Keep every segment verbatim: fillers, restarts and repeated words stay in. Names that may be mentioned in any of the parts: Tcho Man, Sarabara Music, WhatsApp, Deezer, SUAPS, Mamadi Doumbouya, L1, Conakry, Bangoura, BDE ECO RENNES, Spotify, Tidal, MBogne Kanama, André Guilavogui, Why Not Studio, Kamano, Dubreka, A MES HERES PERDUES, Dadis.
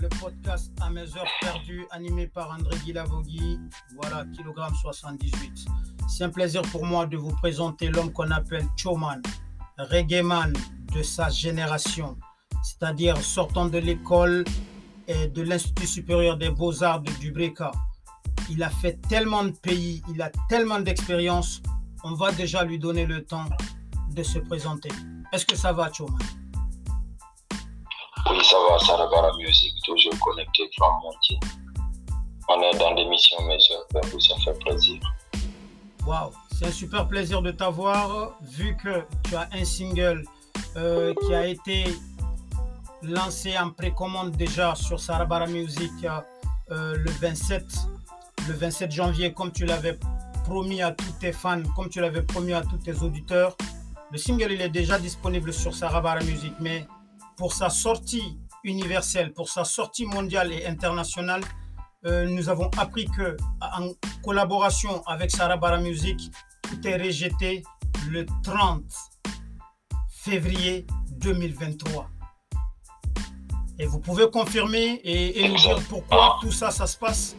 le podcast A mes heures perdues, animé par André Guilavogui, voilà, kilogramme soixante-dix-huit. C'est un plaisir pour moi de vous présenter l'homme qu'on appelle Tcho Man, reggae man de sa génération, c'est-à-dire sortant de l'école et de l'Institut supérieur des beaux-arts de Dubreka. Il a fait tellement de pays, il a tellement d'expérience, on va déjà lui donner le temps de se présenter. Est-ce que ça va, Tcho Man? Oui, ça va, Sarabara Music, toujours connecté dans le monde. On est dans l'émission Mes Heures Perdues, ça fait plaisir. Waouh, c'est un super plaisir de t'avoir, vu que tu as un single euh, qui a été lancé en précommande déjà sur Sarabara Music euh, le vingt-sept, le vingt-sept janvier, comme tu l'avais promis à tous tes fans, comme tu l'avais promis à tous tes auditeurs. Le single, il est déjà disponible sur Sarabara Music, mais pour sa sortie universelle, pour sa sortie mondiale et internationale, euh, nous avons appris que, en collaboration avec Sarabara Music, tout est rejeté le trente février deux mille vingt-trois. Et vous pouvez confirmer et, et nous dire pourquoi tout ça, ça se passe?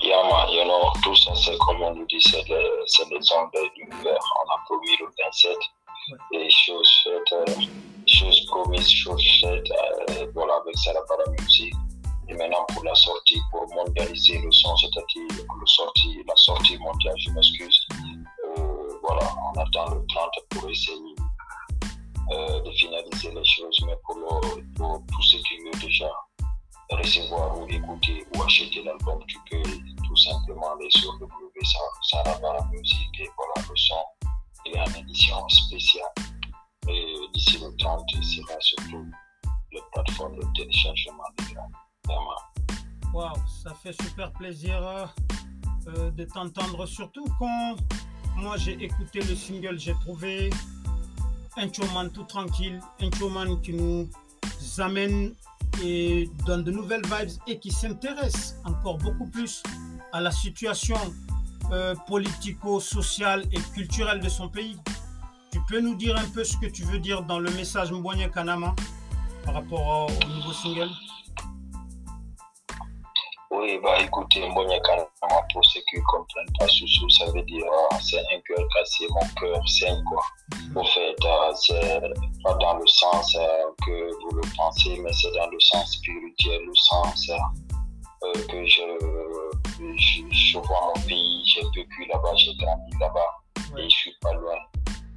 Yama, you know, tout ça, c'est comme on nous dit, c'est le temps de l'univers. On a promis le vingt-sept, des choses faites, choses promises, choses faites, euh, voilà, avec Sarabara Music. Et maintenant, pour la sortie, pour mondialiser le son, c'est-à-dire le sortie, la sortie mondiale, je m'excuse. Euh, voilà, on attend le trente pour essayer euh, de finaliser les choses, mais pour, le, pour, pour ceux qui veulent déjà recevoir ou écouter ou acheter l'album, tu peux tout simplement aller sur le W Sarabara Music et voilà le son. Il y a une édition spéciale et d'ici le trente, c'est là surtout les plateformes de téléchargement des gars. Vraiment. Waouh, ça fait super plaisir euh, de t'entendre, surtout quand moi j'ai écouté le single, j'ai trouvé un Tcho Man tout tranquille, un Tcho Man qui nous amène et donne de nouvelles vibes et qui s'intéresse encore beaucoup plus à la situation Euh, politico-social et culturel de son pays. Tu peux nous dire un peu ce que tu veux dire dans le message MBogne Kanama par rapport au nouveau single? Oui, bah écoutez, MBogne Kanama, pour ceux qui ne comprennent pas Soussou, ça veut dire ah, c'est un cœur cassé, mon cœur saigne quoi. Mm-hmm. Au fait, ah, c'est pas dans le sens ah, que vous le pensez, mais c'est dans le sens spirituel, le sens ah, euh, que je. Je, je vois mon pays, j'ai vécu là-bas, j'ai grandi là-bas et je ne suis pas loin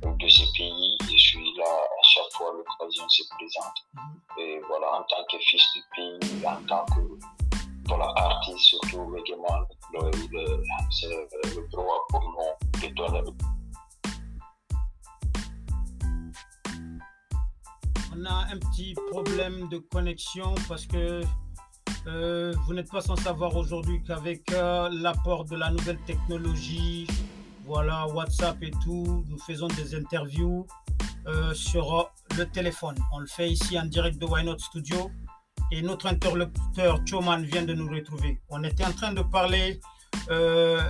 de ces pays. Je suis là à chaque fois l'occasion se présente. Et voilà, en tant que fils du pays, en tant que voilà, artiste, surtout reggaeman, c'est le droit pour nous de donner. On a un petit problème de connexion parce que Euh, vous n'êtes pas sans savoir aujourd'hui qu'avec euh, l'apport de la nouvelle technologie, voilà, WhatsApp et tout, nous faisons des interviews euh, sur euh, le téléphone. On le fait ici en direct de Why Not Studio et notre interlocuteur Tcho Man vient de nous retrouver. On était en train de parler euh,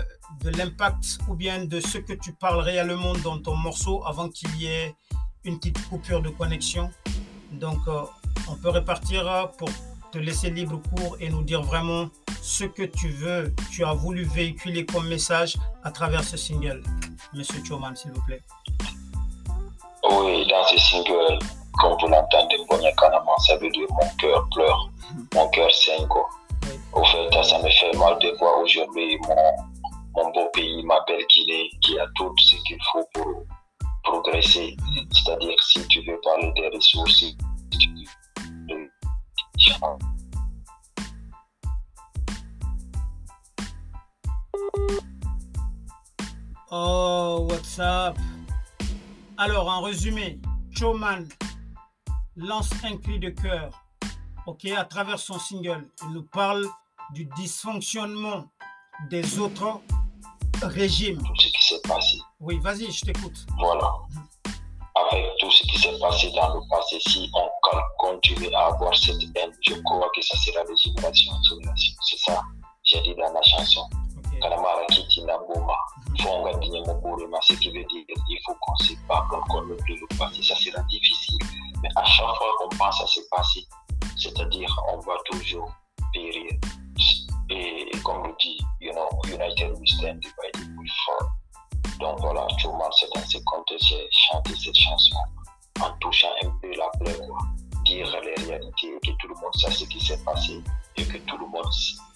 de l'impact ou bien de ce que tu parles réellement dans ton morceau avant qu'il y ait une petite coupure de connexion. Donc euh, on peut repartir pour te laisser libre cours et nous dire vraiment ce que tu veux, tu as voulu véhiculer comme message à travers ce single. Monsieur Tcho Man, s'il vous plaît. Oui, dans ce single, comme vous l'entendez, MBogne Kanama, ça veut dire mon cœur pleure, mon cœur saigne. Oui. Au fait, ça me fait mal de voir aujourd'hui mon, mon beau pays, ma belle Guinée, qui a tout ce qu'il faut pour progresser. C'est-à-dire que si tu veux parler des ressources, tu veux Oh, WhatsApp. Alors, en résumé, Tcho Man lance un cri de cœur, ok, à travers son single. Il nous parle du dysfonctionnement des autres régimes. Tout ce qui s'est passé. Oui, vas-y, je t'écoute. Voilà. Avec tout ce qui s'est passé dans le passé, si on continue à avoir cette haine, je crois que ça sera de génération en génération. C'est ça, j'ai dit dans la chanson. Kalamara Kitina Boma, Fonga Dine Mokurima, ce qui veut dire qu'il faut qu'on se bat, qu'on oublie le passé, ça sera difficile. Mais à chaque fois qu'on pense à ce passé, c'est-à-dire on va toujours périr. Et comme le dit, you know, United we stand divided we fall. Donc voilà, Tcho Man, c'est dans ce contexte, j'ai chanté cette chanson en touchant un peu la pleine voix, dire les réalités et que tout le monde sait ce qui s'est passé et que tout le monde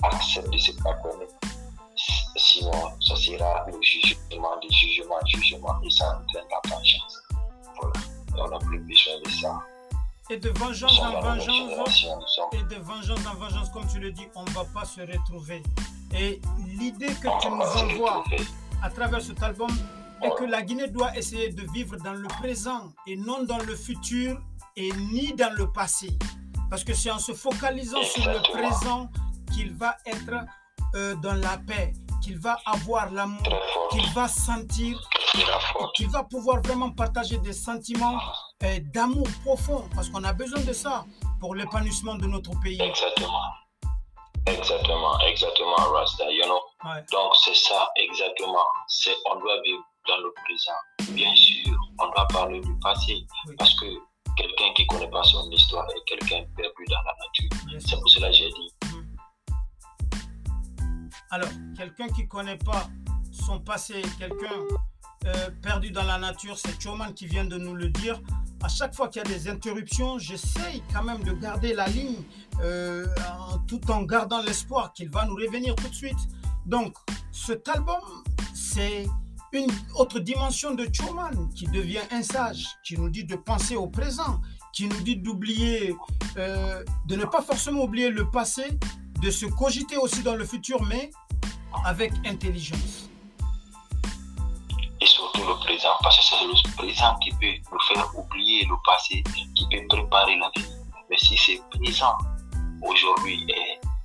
accepte de se pardonner. Sinon, ça sera le jugement, le jugement, le jugement, et ça entraîne la vengeance. Voilà, et on n'a plus besoin de ça. Et de vengeance en vengeance, et de vengeance en vengeance, comme tu le dis, on ne va pas se retrouver. Et l'idée que on tu nous envoies à travers cet album est que la Guinée doit essayer de vivre dans le présent et non dans le futur et ni dans le passé. Parce que c'est en se focalisant exactement sur le présent qu'il va être euh, dans la paix, qu'il va avoir l'amour, qu'il va sentir, qu'il va pouvoir vraiment partager des sentiments euh, d'amour profond. Parce qu'on a besoin de ça pour l'épanouissement de notre pays. Exactement. Exactement, exactement, Rasta, you know. Ouais. Donc c'est ça, exactement. C'est, on doit vivre dans le présent. Bien sûr, on doit parler du passé, oui, parce que quelqu'un qui ne connaît pas son histoire est quelqu'un perdu dans la nature. Bien c'est sûr. Pour cela que j'ai dit. Alors, quelqu'un qui ne connaît pas son passé, quelqu'un euh, perdu dans la nature, c'est Tcho Man qui vient de nous le dire. À chaque fois qu'il y a des interruptions, j'essaye quand même de garder la ligne euh, en, tout en gardant l'espoir qu'il va nous revenir tout de suite. Donc, cet album, c'est une autre dimension de Tcho Man qui devient un sage, qui nous dit de penser au présent, qui nous dit d'oublier, euh, de ne pas forcément oublier le passé, de se cogiter aussi dans le futur, mais avec intelligence. Et surtout le présent, parce que c'est le présent qui peut nous faire oublier le passé, qui peut préparer l'avenir. Mais si c'est présent, aujourd'hui,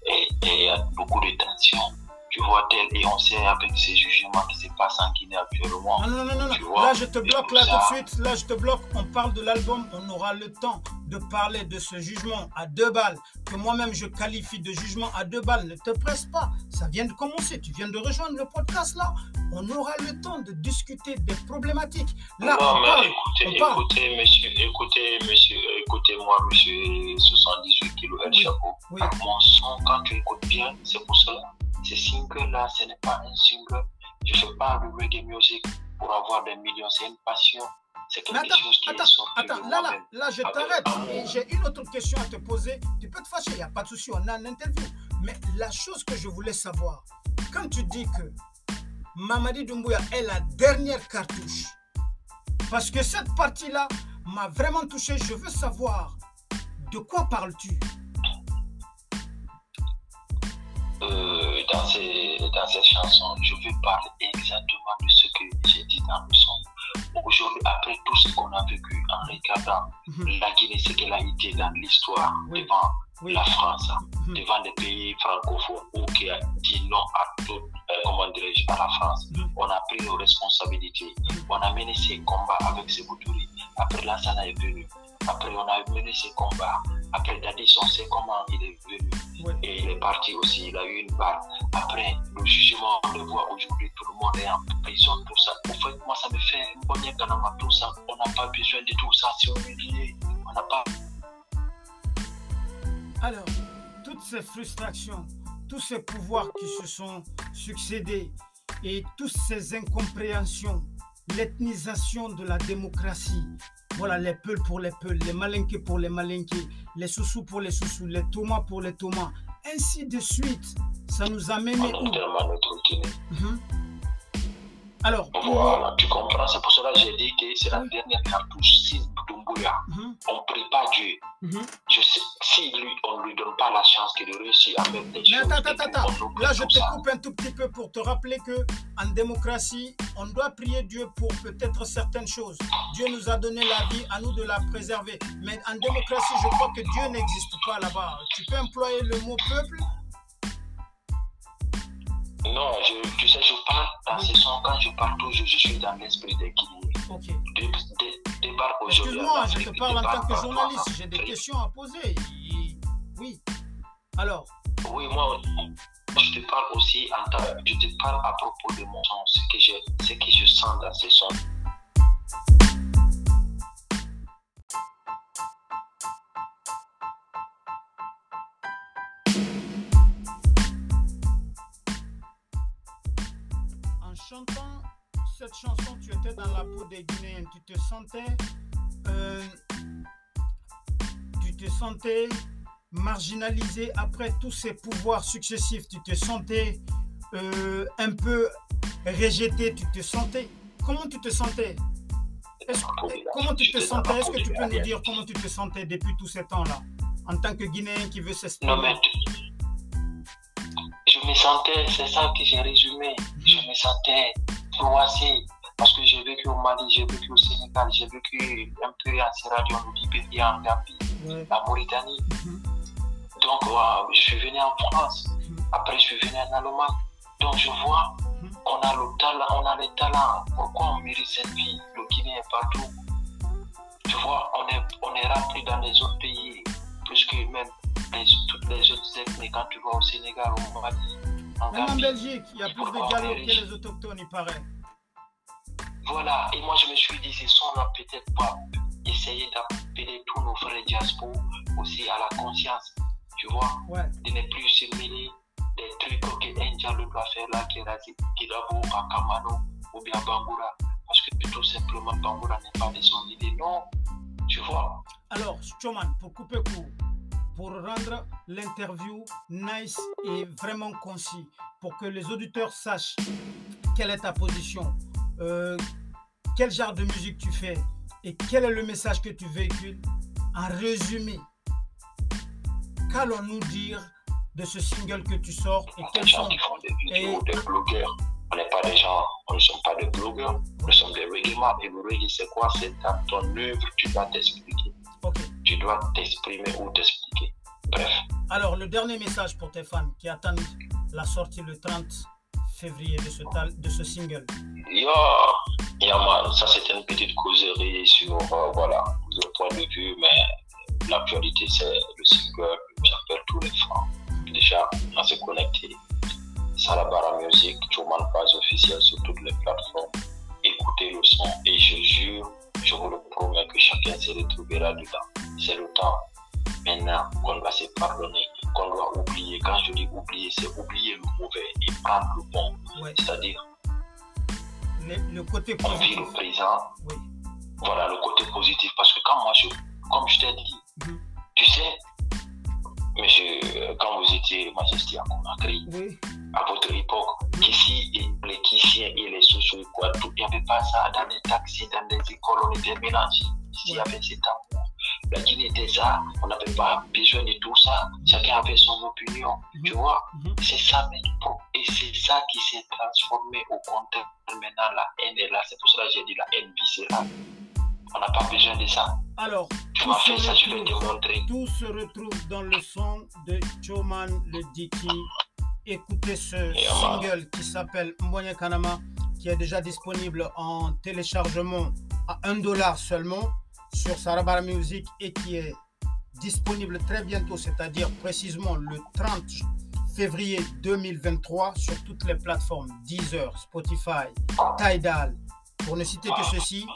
il y a beaucoup de tensions. Tu vois, tel, et on sait avec ces jugements qui se passent en Guinée actuellement. Non, non, non, non, non. Vois, là je te bloque, là ça... tout de suite, là je te bloque. On parle de l'album, on aura le temps de parler de ce jugement à deux balles, que moi-même je qualifie de jugement à deux balles. Ne te presse pas, ça vient de commencer, tu viens de rejoindre le podcast là. On aura le temps de discuter des problématiques. Là, non, on mais parle, écoutez, on écoutez, parle. Monsieur, écoutez, monsieur, écoutez-moi, monsieur soixante-dix-huit kilos, El Chapeau. Oui. Mon son, quand tu écoutes bien, c'est pour cela. Ce single-là, ce n'est pas un single. Je ne fais pas de reggae music pour avoir des millions. C'est une passion. C'est quelque attends, chose qui attends, est sorti. Attends, attends, là, là, là, je t'arrête. Et j'ai une autre question à te poser. Tu peux te fâcher, il n'y a pas de souci, on a un interview. Mais la chose que je voulais savoir, quand tu dis que Mamadi Doumbouya est la dernière cartouche, parce que cette partie-là m'a vraiment touché, je veux savoir de quoi parles-tu? Euh, dans, ces, dans ces chansons, je veux parler exactement de ce que j'ai dit dans le son. Aujourd'hui, après tout ce qu'on a vécu en regardant mm-hmm. la Guinée, ce qu'elle a été dans l'histoire, oui. devant oui. la France, mm-hmm. devant des pays francophones où qui a dit non à tout, euh, comment dirais-je, à la France, mm-hmm. on a pris nos responsabilités, on a mené ces combats avec ces Boutouris. Après là, ça est venu. Après, on a mené ses combats. Après, Dadis, on sait comment il est venu. Oui. Et il est parti aussi, il a eu une balle. Après, le jugement, on le voit aujourd'hui, tout le monde est en prison, tout ça. Au fait, moi, ça me fait une MBogne Kanama, tout ça. On n'a pas besoin de tout ça. Si on est lié, on n'a pas. Alors, toutes ces frustrations, tous ces pouvoirs qui se sont succédés et toutes ces incompréhensions, l'ethnisation de la démocratie, voilà, les peuls pour les peuls, les malinqués pour les malinqués, les soussous pour les soussous, les tomas pour les tomas, ainsi de suite. Ça nous amène où? Mm-hmm. Alors, voilà, tu comprends, c'est pour cela que j'ai dit que c'est la oui. dernière cartouche. Si Doumbouya, mm-hmm. on ne prie pas Dieu, mm-hmm. je sais, si lui, on ne lui donne pas la chance qu'il réussisse à mettre des choses. Mais attends, attends, attends, là je te ça. coupe un tout petit peu pour te rappeler qu'en démocratie, on doit prier Dieu pour peut-être certaines choses. Dieu nous a donné la vie, à nous de la préserver. Mais en démocratie, je crois que Dieu n'existe pas là-bas. Tu peux employer le mot peuple? Non, je, tu sais, je parle dans oui. ce sens, quand je parle toujours, je suis dans l'esprit des Guinéens. Ok. De, de, débarque aujourd'hui. Excuse-moi, je te parle en tant que journaliste, j'ai des questions à poser. Oui. Alors. Oui, moi, je te parle aussi en tant je te parle à propos de mon son, ce que je, ce que je sens dans ce son. chantant cette chanson, tu étais dans la peau des Guinéens, tu te sentais, euh, tu te sentais marginalisé après tous ces pouvoirs successifs, tu te sentais euh, un peu rejeté, tu te sentais, comment tu te sentais? Est-ce, comment tu te sentais? Est-ce que tu peux nous dire comment tu te sentais depuis tous ces temps-là, en tant que Guinéen qui veut s'exprimer? Non, mais je me sentais, c'est ça que j'ai résumé, je me sentais froissé, parce que j'ai vécu au Mali, j'ai vécu au Sénégal, j'ai vécu un peu en Sierra Leone, au Libéria, en Gambie, ouais. en Mauritanie. Mm-hmm. Donc, euh, je suis venu en France, après je suis venu en Allemagne. Donc, je vois qu'on a le talent, on a les talents. Pourquoi on mérite cette vie? Le Guinée est partout. Tu vois, on est, on est rentré dans les autres pays, plus que même les, toutes les autres ethnies. Quand tu vas au Sénégal, au Mali, en Gambie. Même en Belgique, il y a plus de Gallo que les autochtones, il paraît. Voilà, et moi je me suis dit, ces sons-là, peut-être pas essayer d'appeler tous nos frères diaspora aussi à la conscience, tu vois, ouais. de ne plus se mêler des trucs que un dialogue doit faire là, qui est d'abord à Kamano ou bien Bangoura, parce que tout simplement Bangoura n'est pas de son idée, non, tu vois. Alors, Tcho Man, pour couper court, pour rendre l'interview nice et vraiment concis, pour que les auditeurs sachent quelle est ta position. Euh, quel genre de musique tu fais et quel est le message que tu véhicules? En résumé, qu'allons-nous dire de ce single que tu sors et quels des gens sont... qui font des vidéos, et... des blogueurs. On n'est pas des gens, on ne sommes pas des blogueurs, nous sommes des reggaeman. Et le reggae, c'est quoi? C'est dans ton œuvre, tu dois t'expliquer. Okay. Tu dois t'exprimer ou t'expliquer. Bref. Alors, le dernier message pour tes fans qui attendent la sortie le trente février de ce, tal- de ce single. Yo, yeah, man, ça c'était une petite causerie sur euh, voilà, le point de vue, mais l'actualité c'est le single, j'appelle tous les francs. Déjà, on s'est connecté. Sarabara Music, Tcho Man page officielle sur toutes les plateformes. Écoutez le son et je jure, je vous le promets que chacun se retrouvera dedans. C'est le temps maintenant qu'on va se pardonner, qu'on doit oublier. Quand je dis oublier, c'est oublier le mauvais et prendre le bon. Ouais. C'est-à-dire, le, le côté positif. On vit le présent. Oui. Voilà, le côté positif. Parce que quand moi, je, comme je t'ai dit, mm-hmm. tu sais, monsieur, quand vous étiez majesté à Conakry, oui. à votre époque, mm-hmm. qu'ici, et, les Kissiens et les sociaux, quoi, tout, il n'y avait pas ça. Dans les taxis, dans les écoles, on était mélangés. Ici, il y avait cet amour. La Guinée était ça, on n'avait pas besoin de tout ça, chacun avait son opinion, mm-hmm. tu vois, mm-hmm. c'est ça, mais, et c'est ça qui s'est transformé au contexte, maintenant la haine est là, c'est pour ça que j'ai dit la haine viscérale, on n'a pas besoin de ça. Alors, tu m'as fait ça, je vais te montrer. Tout se retrouve dans le son de Tcho Man le Diki, écoutez ce yeah, single man. Qui s'appelle MBogne Kanama, qui est déjà disponible en téléchargement à un dollar seulement, sur Sarabara Music et qui est disponible très bientôt, c'est-à-dire précisément le trente février deux mille vingt-trois sur toutes les plateformes Deezer, Spotify, Tidal, pour ne citer que ceci,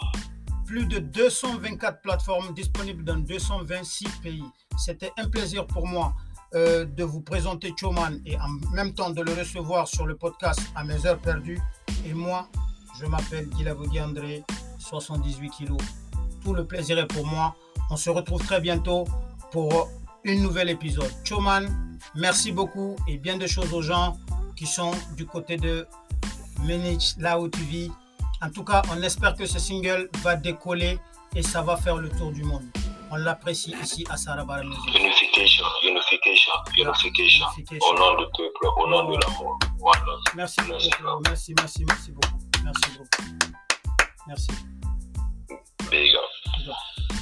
plus de deux cent vingt-quatre plateformes disponibles dans deux cent vingt-six pays. C'était un plaisir pour moi euh, de vous présenter Tcho Man et en même temps de le recevoir sur le podcast A mes heures perdues. Et moi, je m'appelle Guilavogui André, soixante-dix-huit kilos. Tout le plaisir est pour moi. On se retrouve très bientôt pour un nouvel épisode. Tcho Man, merci beaucoup et bien de choses aux gens qui sont du côté de Ménich, là où tu vis. En tout cas, on espère que ce single va décoller et ça va faire le tour du monde. On l'apprécie ici à Sarabara Music. Unification, unification, unification. Au nom du peuple, au nom de l'amour. Voilà. Merci beaucoup. Merci, merci, merci beaucoup. Merci beaucoup. Merci. There you go.